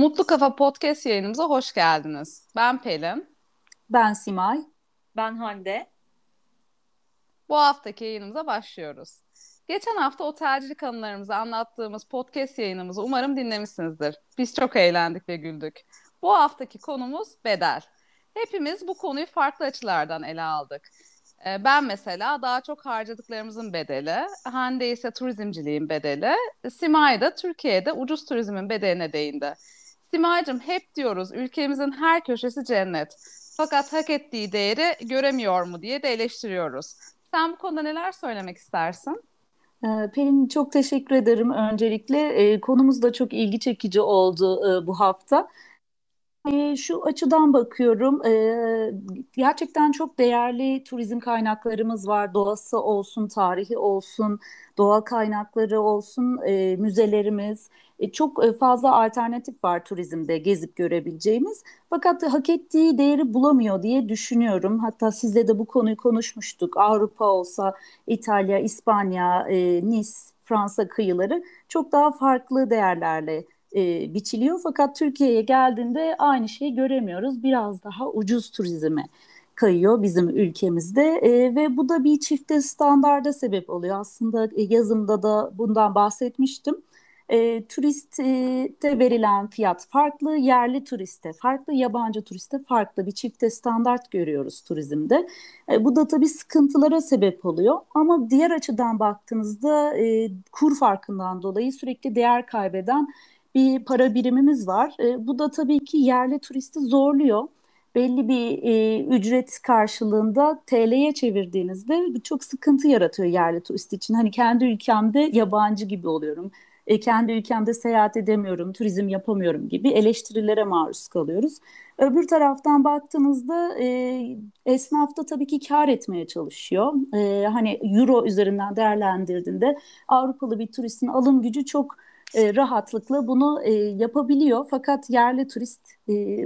Mutlu Kafa Podcast yayınımıza hoş geldiniz. Ben Pelin. Ben Simay. Ben Hande. Bu haftaki yayınımıza başlıyoruz. Geçen hafta otelcilik anılarımızı anlattığımız podcast yayınımızı umarım dinlemişsinizdir. Biz çok eğlendik ve güldük. Bu haftaki konumuz bedel. Hepimiz bu konuyu farklı açılardan ele aldık. Ben mesela daha çok harcadıklarımızın bedeli, Hande ise turizmciliğin bedeli, Simay da Türkiye'de ucuz turizmin bedeline değindi. Simay'cığım hep diyoruz ülkemizin her köşesi cennet. Fakat hak ettiği değeri göremiyor mu diye de eleştiriyoruz. Sen bu konuda neler söylemek istersin? Pelin çok teşekkür ederim öncelikle. Konumuz da çok ilgi çekici oldu bu hafta. Şu açıdan bakıyorum, gerçekten çok değerli turizm kaynaklarımız var. Doğası olsun, tarihi olsun, doğal kaynakları olsun, müzelerimiz. Çok fazla alternatif var turizmde gezip görebileceğimiz. Fakat hak ettiği değeri bulamıyor diye düşünüyorum. Hatta sizle de bu konuyu konuşmuştuk. Avrupa olsa İtalya, İspanya, Nice, Fransa kıyıları çok daha farklı değerlerle biçiliyor. Fakat Türkiye'ye geldiğinde aynı şeyi göremiyoruz. Biraz daha ucuz turizme kayıyor bizim ülkemizde ve bu da bir çifte standarda sebep oluyor. Aslında yazımda da bundan bahsetmiştim. Turiste verilen fiyat farklı, yerli turiste farklı, yabancı turiste farklı bir çifte standart görüyoruz turizmde. Bu da tabii sıkıntılara sebep oluyor ama diğer açıdan baktığınızda kur farkından dolayı sürekli değer kaybeden bir para birimimiz var. Bu da tabii ki yerli turisti zorluyor. Belli bir ücret karşılığında TL'ye çevirdiğinizde çok sıkıntı yaratıyor yerli turist için. Hani kendi ülkemde yabancı gibi oluyorum. Kendi ülkemde seyahat edemiyorum, turizm yapamıyorum gibi eleştirilere maruz kalıyoruz. Öbür taraftan baktığınızda esnaf da tabii ki kar etmeye çalışıyor. Hani euro üzerinden değerlendirdiğinde Avrupalı bir turistin alım gücü çok rahatlıkla bunu yapabiliyor. Fakat yerli turist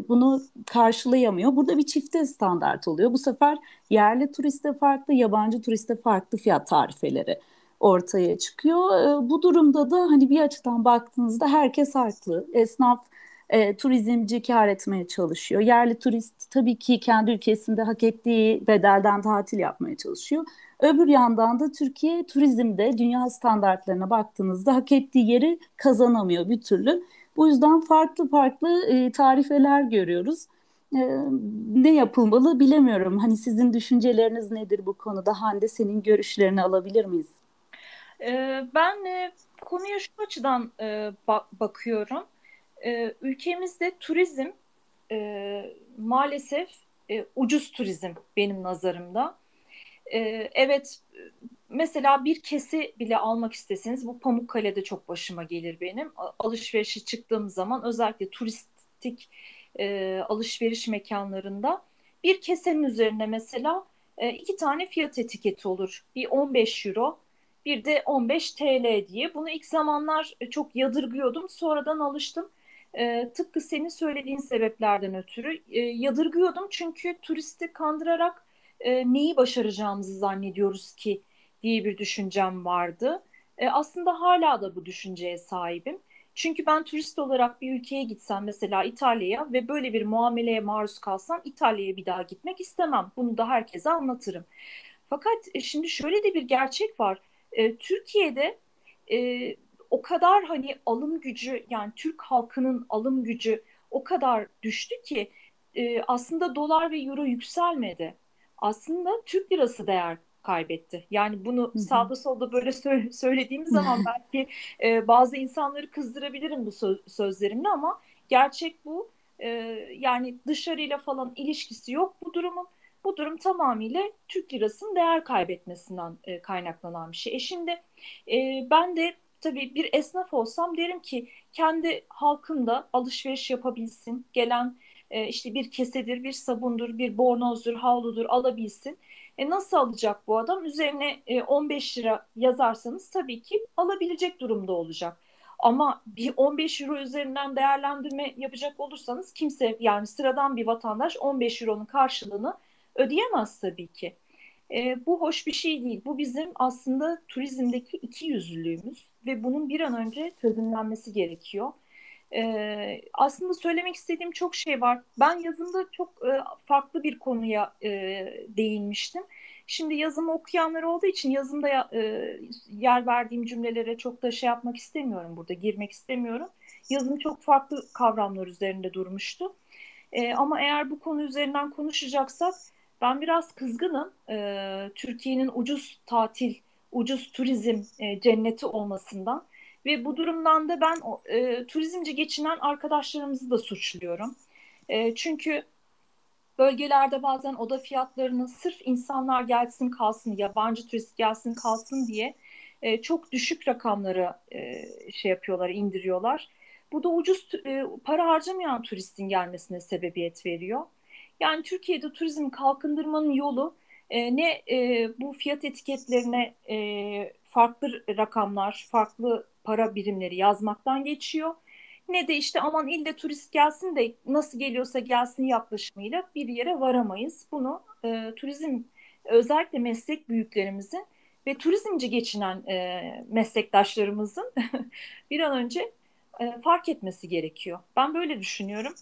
bunu karşılayamıyor. Burada bir çifte standart oluyor. Bu sefer yerli turiste farklı, yabancı turiste farklı fiyat tarifeleri ortaya çıkıyor. Bu durumda da hani bir açıdan baktığınızda herkes haklı. Esnaf, turizmci kar etmeye çalışıyor. Yerli turist tabii ki kendi ülkesinde hak ettiği bedelden tatil yapmaya çalışıyor. Öbür yandan da Türkiye turizmde dünya standartlarına baktığınızda hak ettiği yeri kazanamıyor bir türlü. Bu yüzden farklı farklı tarifeler görüyoruz. Ne yapılmalı bilemiyorum. Hani sizin düşünceleriniz nedir bu konuda? Hande, senin görüşlerini alabilir miyiz? Ben konuya şu açıdan bakıyorum. Ülkemizde turizm maalesef ucuz turizm benim nazarımda. Evet, mesela bir kese bile almak isteseniz bu Pamukkale'de çok başıma gelir benim. Alışverişe çıktığım zaman özellikle turistik alışveriş mekanlarında bir kesenin üzerine mesela 2 tane fiyat etiketi olur. Bir 15 euro. Bir de 15 TL diye. Bunu ilk zamanlar çok yadırgıyordum. Sonradan alıştım. Tıpkı senin söylediğin sebeplerden ötürü yadırgıyordum. Çünkü turisti kandırarak neyi başaracağımızı zannediyoruz ki diye bir düşüncem vardı. Aslında hala da bu düşünceye sahibim. Çünkü ben turist olarak bir ülkeye gitsem mesela İtalya'ya ve böyle bir muameleye maruz kalsam İtalya'ya bir daha gitmek istemem. Bunu da herkese anlatırım. Fakat şimdi şöyle de bir gerçek var. Türkiye'de o kadar hani alım gücü, yani Türk halkının alım gücü o kadar düştü ki aslında dolar ve euro yükselmedi. Aslında Türk lirası değer kaybetti. Yani bunu sağda solda böyle söylediğim zaman belki bazı insanları kızdırabilirim bu sözlerimle ama gerçek bu. Yani dışarıyla falan ilişkisi yok bu durumun. Bu durum tamamıyla Türk lirasının değer kaybetmesinden kaynaklanan bir şey. Şimdi ben de tabii bir esnaf olsam derim ki kendi halkım da alışveriş yapabilsin. Gelen işte bir kesedir, bir sabundur, bir bornozdur, havludur alabilsin. Nasıl alacak bu adam? Üzerine 15 lira yazarsanız tabii ki alabilecek durumda olacak. Ama bir 15 euro üzerinden değerlendirme yapacak olursanız kimse, yani sıradan bir vatandaş 15 euronun karşılığını ödeyemez tabii ki. Bu hoş bir şey değil. Bu bizim aslında turizmdeki ikiyüzlülüğümüz ve bunun bir an önce çözümlenmesi gerekiyor. Aslında söylemek istediğim çok şey var. Ben yazımda çok farklı bir konuya değinmiştim. Şimdi yazımı okuyanlar olduğu için yazımda yer verdiğim cümlelere çok da şey yapmak istemiyorum, burada girmek istemiyorum. Yazım çok farklı kavramlar üzerinde durmuştu. Ama eğer bu konu üzerinden konuşacaksak, ben biraz kızgınım. Türkiye'nin ucuz tatil, ucuz turizm cenneti olmasından. Ve bu durumdan da ben turizmci geçinen arkadaşlarımızı da suçluyorum. Çünkü bölgelerde bazen oda fiyatlarının sırf insanlar gelsin kalsın, yabancı turist gelsin kalsın diye çok düşük rakamları şey yapıyorlar, indiriyorlar. Bu da ucuz para harcamayan turistin gelmesine sebebiyet veriyor. Yani Türkiye'de turizmi kalkındırmanın yolu ne bu fiyat etiketlerine farklı rakamlar, farklı para birimleri yazmaktan geçiyor. Ne de işte aman ille turist gelsin de nasıl geliyorsa gelsin yaklaşımıyla bir yere varamayız. Bunu turizm, özellikle meslek büyüklerimizin ve turizmci geçinen meslektaşlarımızın bir an önce fark etmesi gerekiyor. Ben böyle düşünüyorum.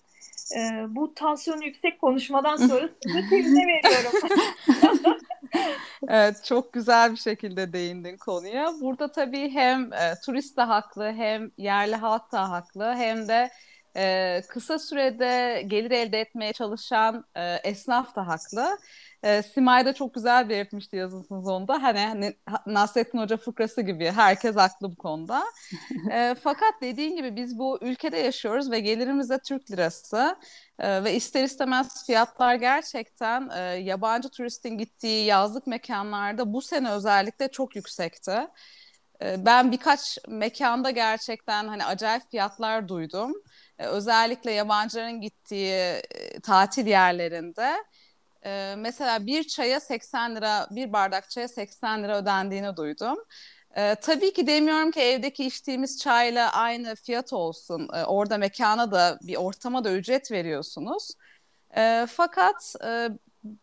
Bu tansiyonu yüksek konuşmadan sonra size tevzine veriyorum. Evet, çok güzel bir şekilde değindin konuya. Burada tabii hem turist de haklı, hem yerli halk da haklı, hem de kısa sürede gelir elde etmeye çalışan esnaf da haklı. Simay da çok güzel belirtmişti yazısınız onda. Hani Nasrettin Hoca fıkrası gibi herkes haklı bu konuda. Fakat dediğin gibi biz bu ülkede yaşıyoruz ve gelirimiz de Türk lirası. Ve ister istemez fiyatlar gerçekten yabancı turistin gittiği yazlık mekanlarda bu sene özellikle çok yüksekti. Ben birkaç mekanda gerçekten hani acayip fiyatlar duydum. Özellikle yabancıların gittiği tatil yerlerinde. Mesela bir çaya 80 lira, bir bardak çaya 80 lira ödendiğini duydum. Tabii ki demiyorum ki evdeki içtiğimiz çayla aynı fiyat olsun. Orada mekana da, bir ortama da ücret veriyorsunuz. Fakat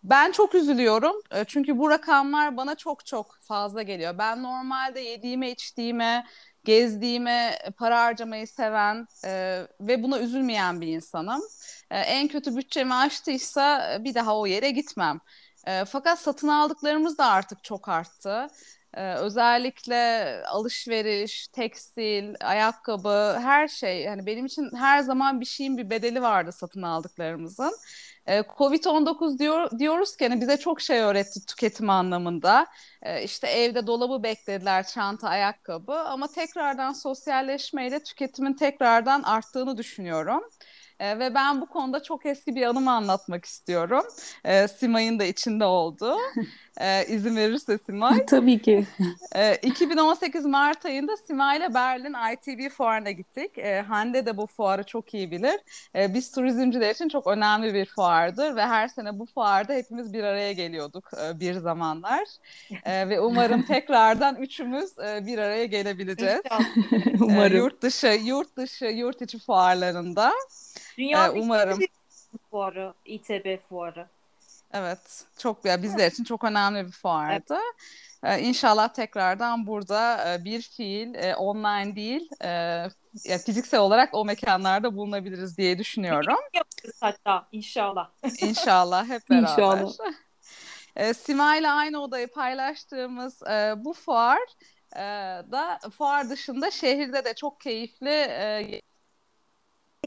ben çok üzülüyorum. Çünkü bu rakamlar bana çok çok fazla geliyor. Ben normalde yediğime, içtiğime, gezdiğime para harcamayı seven ve buna üzülmeyen bir insanım. En kötü bütçemi aştıysa bir daha o yere gitmem. Fakat satın aldıklarımız da artık çok arttı. Özellikle alışveriş, tekstil, ayakkabı, her şey. Yani benim için her zaman bir şeyin bir bedeli vardı satın aldıklarımızın. Covid-19 diyoruz ki hani bize çok şey öğretti tüketim anlamında. İşte evde dolabı beklediler, çanta, ayakkabı, ama tekrardan sosyalleşmeyle tüketimin tekrardan arttığını düşünüyorum. Ve ben bu konuda çok eski bir anımı anlatmak istiyorum. Simay'ın da içinde olduğu. İzin verirse Simay. Tabii ki. 2018 Mart ayında Simay'la Berlin ITB fuarına gittik. Hande de bu fuarı çok iyi bilir. Biz turizmciler için çok önemli bir fuardır ve her sene bu fuarda hepimiz bir araya geliyorduk bir zamanlar. Ve umarım tekrardan üçümüz bir araya gelebileceğiz. Umarım. Yurt dışı, yurt içi fuarlarında. Dünyadaki umarım. Fuarı, İTB fuarı. Evet, çok ya bizler için çok önemli bir fuardı. Evet. İnşallah tekrardan burada bir fiil online değil, fiziksel olarak o mekanlarda bulunabiliriz diye düşünüyorum. Yapacağız hatta inşallah. İnşallah hep beraber. İnşallah. Simay'la aynı odayı paylaştığımız bu fuar da fuar dışında şehirde de çok keyifli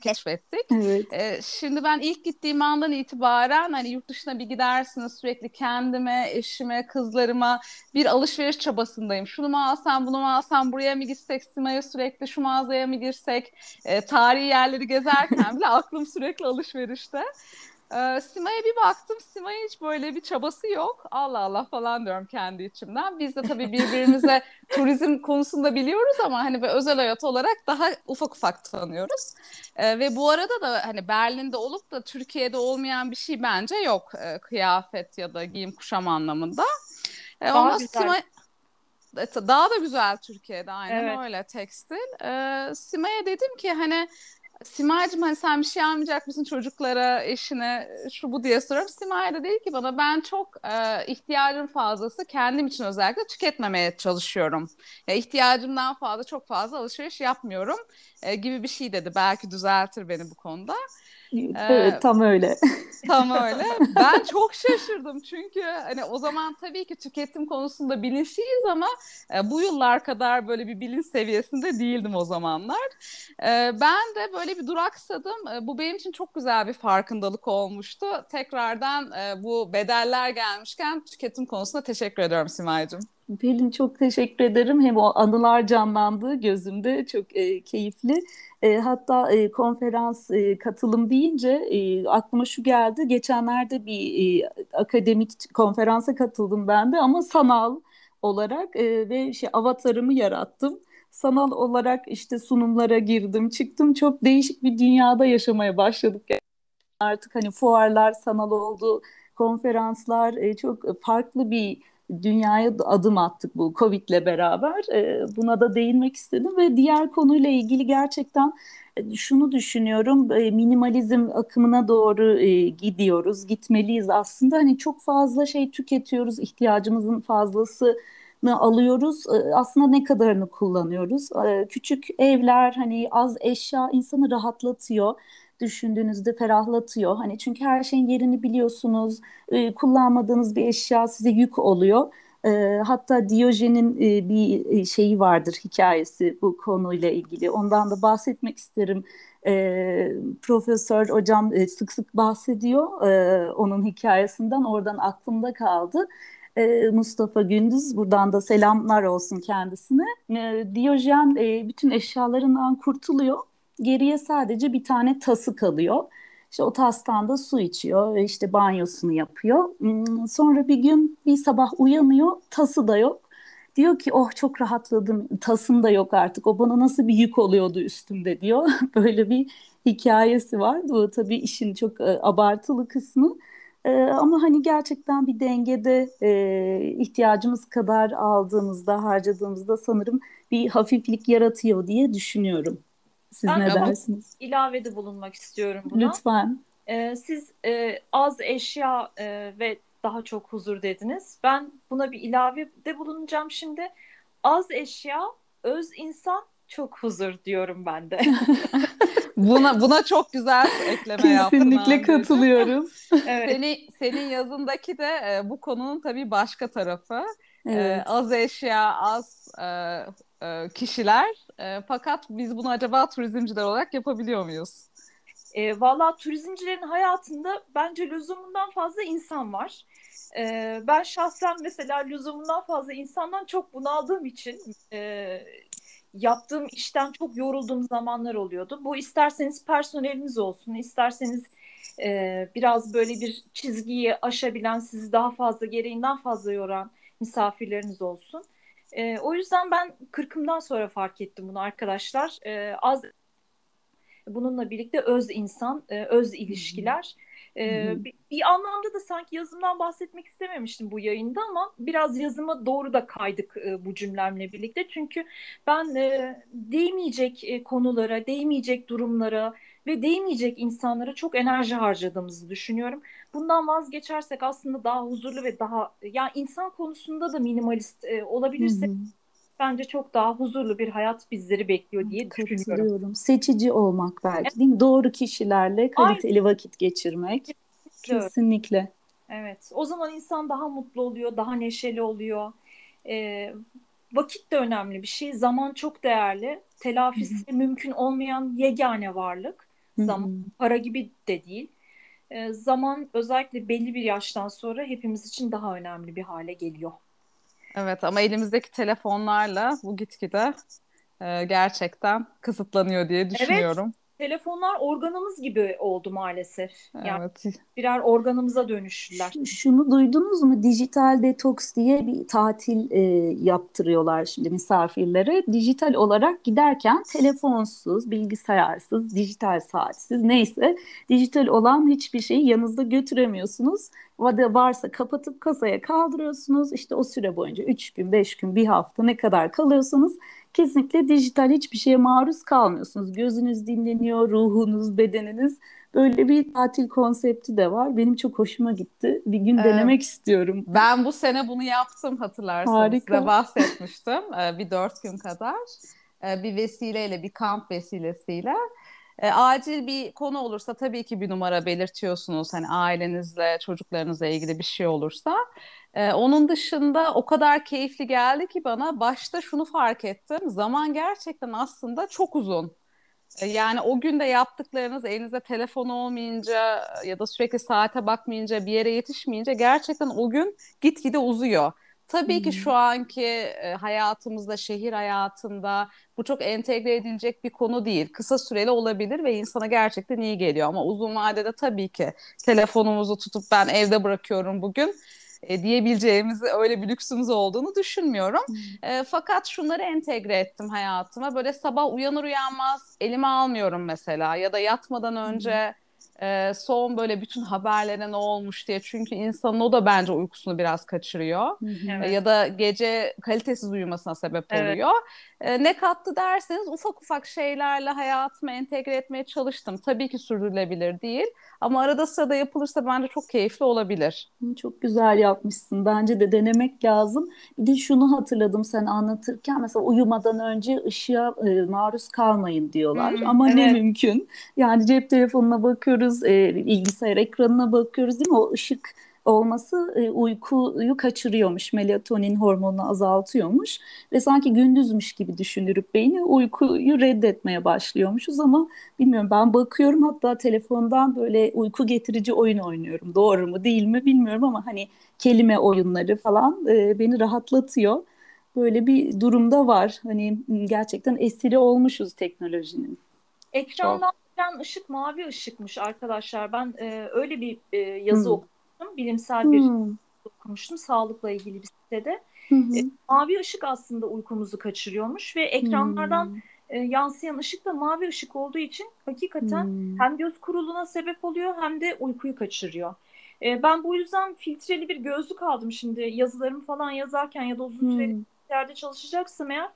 keşfettik. Evet. Şimdi ben ilk gittiğim andan itibaren hani yurt dışına bir gidersiniz, sürekli kendime, eşime, kızlarıma bir alışveriş çabasındayım. Şunu mu alsam, bunu mu alsam, buraya mı gitsek, Simay'a sürekli şu mağazaya mı girsek, tarihi yerleri gezerken bile aklım sürekli alışverişte. Simay'a bir baktım, Simay'ın hiç böyle bir çabası yok. Allah Allah falan diyorum kendi içimden. Biz de tabii birbirimize turizm konusunda biliyoruz ama hani özel hayat olarak daha ufak ufak tanıyoruz. Ve bu arada da hani Berlin'de olup da Türkiye'de olmayan bir şey bence yok. Kıyafet ya da giyim kuşam anlamında. Ondan Simay... Daha da güzel Türkiye'de, aynen evet. Öyle tekstil. Simay'a dedim ki hani Simay'cığım hani sen bir şey almayacak mısın çocuklara, eşine, şu bu diye soruyorum. Simay da dedi ki bana, ben çok ihtiyacım fazlası kendim için özellikle tüketmemeye çalışıyorum. Ya, ihtiyacımdan fazla, çok fazla alışveriş yapmıyorum gibi bir şey dedi. Belki düzeltir beni bu konuda. Evet, tam öyle. Tam öyle. Ben çok şaşırdım çünkü hani o zaman tabii ki tüketim konusunda bilinçliyiz ama bu yıllar kadar böyle bir bilinç seviyesinde değildim o zamanlar. Ben de böyle bir duraksadım. Bu benim için çok güzel bir farkındalık olmuştu. Tekrardan bu bedeller gelmişken tüketim konusunda teşekkür ediyorum Simay'cığım. Pelin, çok teşekkür ederim. Hem o anılar canlandı gözümde, çok keyifli. Hatta konferans katılım deyince aklıma şu geldi. Geçenlerde bir akademik konferansa katıldım ben de ama sanal olarak ve avatarımı yarattım. Sanal olarak işte sunumlara girdim, çıktım. Çok değişik bir dünyada yaşamaya başladık. Artık hani fuarlar sanal oldu, konferanslar çok farklı bir dünyaya adım attık bu Covid'le beraber. Buna da değinmek istedim ve diğer konuyla ilgili gerçekten şunu düşünüyorum. Minimalizm akımına doğru gidiyoruz, gitmeliyiz aslında. Hani çok fazla şey tüketiyoruz, ihtiyacımızın fazlasını alıyoruz. Aslında ne kadarını kullanıyoruz? Küçük evler, hani az eşya insanı rahatlatıyor. Düşündüğünüzde ferahlatıyor. Hani çünkü her şeyin yerini biliyorsunuz. Kullanmadığınız bir eşya size yük oluyor. Hatta Diyojen'in bir şeyi vardır, hikayesi bu konuyla ilgili. Ondan da bahsetmek isterim. Profesör hocam sık sık bahsediyor onun hikayesinden. Oradan aklımda kaldı. Mustafa Gündüz, buradan da selamlar olsun kendisine. Diyojen bütün eşyalarından kurtuluyor. Geriye sadece bir tane tası kalıyor. İşte o tastan da su içiyor, işte banyosunu yapıyor. Sonra bir gün bir sabah uyanıyor, tası da yok. Diyor ki, oh çok rahatladım, tasım da yok artık. O bana nasıl bir yük oluyordu üstümde diyor. Böyle bir hikayesi var. Bu tabii işin çok abartılı kısmı. Ama hani gerçekten bir dengede ihtiyacımız kadar aldığımızda, harcadığımızda sanırım bir hafiflik yaratıyor diye düşünüyorum. Siz ben ne dersiniz? İlavede bulunmak istiyorum buna. Lütfen. Siz az eşya ve daha çok huzur dediniz. Ben buna bir ilavede bulunacağım şimdi. Az eşya, öz insan, çok huzur diyorum ben de. Buna çok güzel ekleme yaptın. Kesinlikle katılıyoruz. Evet. Senin yazındaki de bu konunun tabii başka tarafı. Evet. Az eşya, az kişiler. Fakat biz bunu acaba turizmciler olarak yapabiliyor muyuz? Vallahi turizmcilerin hayatında bence lüzumundan fazla insan var. Ben şahsen mesela lüzumundan fazla insandan çok bunaldığım için yaptığım işten çok yorulduğum zamanlar oluyordu. Bu isterseniz personeliniz olsun, isterseniz biraz böyle bir çizgiyi aşabilen, sizi daha fazla gereğinden fazla yoran misafirleriniz olsun. O yüzden ben 40'ımdan sonra fark ettim bunu arkadaşlar. Az bununla birlikte öz insan, öz ilişkiler. Bir anlamda da sanki yazımdan bahsetmek istememiştim bu yayında ama biraz yazıma doğru da kaydık bu cümlemle birlikte. Çünkü ben değmeyecek konulara, değmeyecek durumlara ve değmeyecek insanlara çok enerji harcadığımızı düşünüyorum. Bundan vazgeçersek aslında daha huzurlu ve daha, yani insan konusunda da minimalist olabilirsek bence çok daha huzurlu bir hayat bizleri bekliyor diye düşünüyorum. Seçici olmak belki, evet, değil mi? Doğru kişilerle kaliteli vakit geçirmek. Kesinlikle. Kesinlikle. Evet. O zaman insan daha mutlu oluyor, daha neşeli oluyor. Vakit de önemli bir şey. Zaman çok değerli. Telafisi mümkün olmayan yegane varlık. Zaman para gibi de değil. Zaman özellikle belli bir yaştan sonra hepimiz için daha önemli bir hale geliyor. Evet, ama elimizdeki telefonlarla bu gitgide gerçekten kısıtlanıyor diye düşünüyorum. Evet, telefonlar organımız gibi oldu maalesef. Yani evet, birer organımıza dönüştüler. Şunu duydunuz mu? Dijital detoks diye bir tatil yaptırıyorlar şimdi misafirlere. Dijital olarak giderken telefonsuz, bilgisayarsız, dijital saatsiz, neyse dijital olan hiçbir şeyi yanınızda götüremiyorsunuz. varsa kapatıp kasaya kaldırıyorsunuz. İşte o süre boyunca 3 gün, 5 gün, bir hafta ne kadar kalıyorsanız kesinlikle dijital hiçbir şeye maruz kalmıyorsunuz. Gözünüz dinleniyor, ruhunuz, bedeniniz. Böyle bir tatil konsepti de var. Benim çok hoşuma gitti. Bir gün denemek istiyorum. Ben bu sene bunu yaptım, hatırlarsanız. Harika. Size bahsetmiştim. Bir 4 gün kadar. Bir vesileyle, bir kamp vesilesiyle. Acil bir konu olursa tabii ki bir numara belirtiyorsunuz. Hani ailenizle, çocuklarınızla ilgili bir şey olursa. Onun dışında o kadar keyifli geldi ki bana. Başta şunu fark ettim. Zaman gerçekten aslında çok uzun. Yani o gün de yaptıklarınız, elinizde telefon olmayınca ya da sürekli saate bakmayınca, bir yere yetişmeyince gerçekten o gün gitgide uzuyor. Tabii ki şu anki hayatımızda, şehir hayatında bu çok entegre edilecek bir konu değil. Kısa süreli olabilir ve insana gerçekten iyi geliyor. Ama uzun vadede tabii ki telefonumuzu tutup ben evde bırakıyorum bugün diyebileceğimiz öyle bir lüksümüz olduğunu düşünmüyorum. Fakat şunları entegre ettim hayatıma. Böyle sabah uyanır uyanmaz elime almıyorum mesela, ya da yatmadan önce son böyle bütün haberlere ne olmuş diye. Çünkü insanın o da bence uykusunu biraz kaçırıyor. Evet. Ya da gece kalitesiz uyumasına sebep oluyor. Evet. Ne kattı derseniz ufak ufak şeylerle hayatıma entegre etmeye çalıştım. Tabii ki sürdürülebilir değil. Ama arada sırada yapılırsa bence çok keyifli olabilir. Çok güzel yapmışsın. Bence de denemek lazım. Bir de şunu hatırladım sen anlatırken. Mesela uyumadan önce ışığa maruz kalmayın diyorlar. Ama ne mümkün. Yani cep telefonuna bakıyoruz. Bilgisayar ekranına bakıyoruz değil mi? O ışık olması uykuyu kaçırıyormuş. Melatonin hormonunu azaltıyormuş. Ve sanki gündüzmüş gibi düşünürüp beyni uykuyu reddetmeye başlıyormuşuz ama bilmiyorum, ben bakıyorum hatta telefondan böyle uyku getirici oyun oynuyorum. Doğru mu değil mi bilmiyorum ama hani kelime oyunları falan beni rahatlatıyor. Böyle bir durumda var. Hani gerçekten esiri olmuşuz teknolojinin. Ekrandan ışık mavi ışıkmış arkadaşlar. Ben öyle bir yazı okumuştum. Bilimsel bir okumuştum. Sağlıkla ilgili bir sitede. Mavi ışık aslında uykumuzu kaçırıyormuş ve ekranlardan yansıyan ışık da mavi ışık olduğu için hakikaten hem göz kuruluğuna sebep oluyor hem de uykuyu kaçırıyor. Ben bu yüzden filtreli bir gözlük aldım şimdi. Yazılarımı falan yazarken ya da uzun süreli yerde çalışacaksam eğer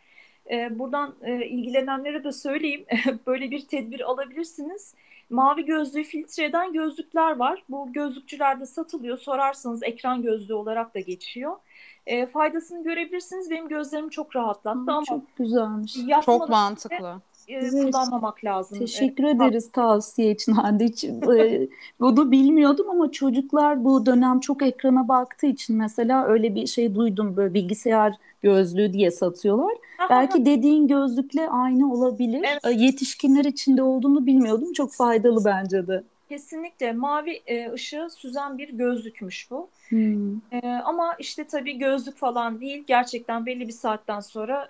buradan ilgilenenlere de söyleyeyim. Böyle bir tedbir alabilirsiniz. Mavi gözlüğü filtre eden gözlükler var. Bu gözlükçülerde satılıyor. Sorarsanız ekran gözlüğü olarak da geçiyor. Faydasını görebilirsiniz. Benim gözlerim çok rahatlattı ama çok güzelmiş. Çok mantıklı. Kullanmamak lazım. Teşekkür ederiz tavsiye için Hande. Hiç bunu bilmiyordum ama çocuklar bu dönem çok ekrana baktığı için mesela öyle bir şey duydum, böyle bilgisayar gözlüğü diye satıyorlar. Belki dediğin gözlükle aynı olabilir. Evet. Yetişkinler için de olduğunu bilmiyordum. Çok faydalı bence de. Kesinlikle mavi ışığı süzen bir gözlükmüş bu. Ama işte tabii gözlük falan değil. Gerçekten belli bir saatten sonra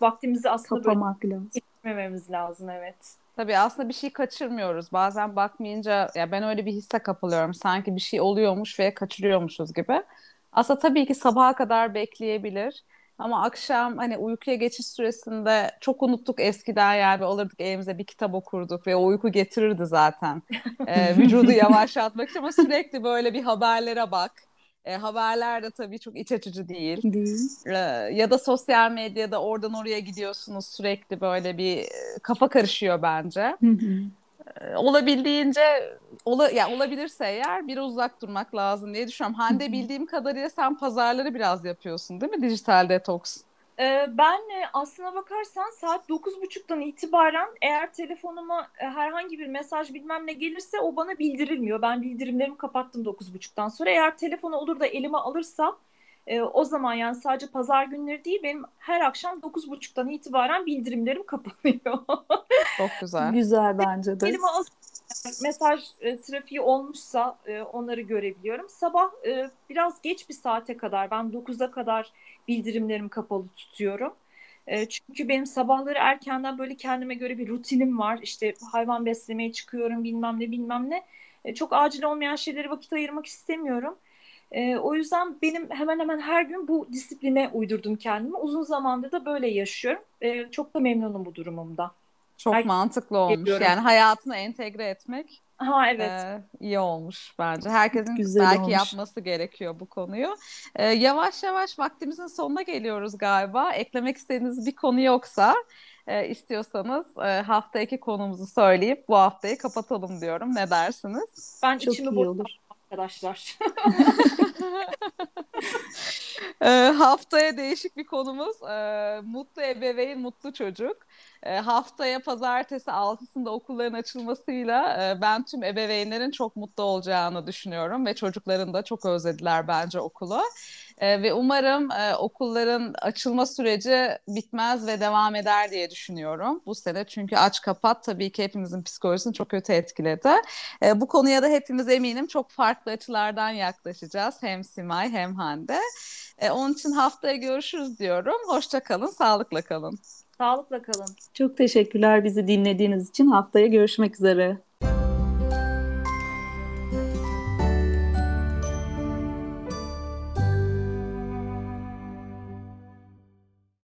vaktimizi aslında kapamak böyle geçirmememiz lazım. Evet. Tabii aslında bir şey kaçırmıyoruz. Bazen bakmayınca ya ben öyle bir hisse kapılıyorum. Sanki bir şey oluyormuş ve kaçırıyormuşuz gibi. Aslında tabii ki sabaha kadar bekleyebilir. Ama akşam hani uykuya geçiş süresinde çok unuttuk eskiden, yani alırdık elimize bir kitap okurduk ve uyku getirirdi zaten. Vücudu yavaşlatmak için ama sürekli böyle bir haberlere bak. Haberler de tabii çok iç açıcı değil. Ya da sosyal medyada oradan oraya gidiyorsunuz, sürekli böyle bir kafa karışıyor bence. Olabildiğince olabilirse eğer bir uzak durmak lazım diye düşünüyorum. Hande, bildiğim kadarıyla sen pazarları biraz yapıyorsun değil mi? Dijital detoks. Ben aslına bakarsan saat 9.30'dan itibaren eğer telefonuma herhangi bir mesaj bilmem ne gelirse o bana bildirilmiyor. Ben bildirimlerimi kapattım 9.30'dan sonra. Eğer telefonu olur da elime alırsam o zaman, yani sadece pazar günleri değil, benim her akşam 9.30'dan itibaren bildirimlerim kapanıyor. Çok güzel. Güzel bence de. Elime mesaj trafiği olmuşsa onları görebiliyorum. Sabah biraz geç bir saate kadar, ben 9'a kadar bildirimlerimi kapalı tutuyorum. Çünkü benim sabahları erkenden böyle kendime göre bir rutinim var. İşte hayvan beslemeye çıkıyorum, bilmem ne. Çok acil olmayan şeylere vakit ayırmak istemiyorum. O yüzden benim hemen her gün bu disipline uydurdum kendimi. Uzun zamandır da böyle yaşıyorum. Çok da memnunum bu durumumda. Çok mantıklı olmuş. Geliyorum. Yani hayatına entegre etmek iyi olmuş bence. Herkesin güzel belki olmuş. Yapması gerekiyor bu konuyu. Yavaş yavaş vaktimizin sonuna geliyoruz galiba. Eklemek istediğiniz bir konu yoksa istiyorsanız haftaki konumuzu söyleyip bu haftayı kapatalım diyorum. Ne dersiniz? Ben çok içimi boşalttım arkadaşlar. Haftaya değişik bir konumuz mutlu ebeveyn, mutlu çocuk. Haftaya pazartesi 6'sında okulların açılmasıyla ben tüm ebeveynlerin çok mutlu olacağını düşünüyorum ve çocukların da çok özlediler bence okulu. Ve umarım okulların açılma süreci bitmez ve devam eder diye düşünüyorum bu sene. Çünkü aç kapat tabii ki hepimizin psikolojisini çok kötü etkiledi. Bu konuya da hepimiz eminim çok farklı açılardan yaklaşacağız. Hem Simay hem Hande. Onun için haftaya görüşürüz diyorum. Hoşça kalın, sağlıkla kalın. Sağlıkla kalın. Çok teşekkürler bizi dinlediğiniz için. Haftaya görüşmek üzere.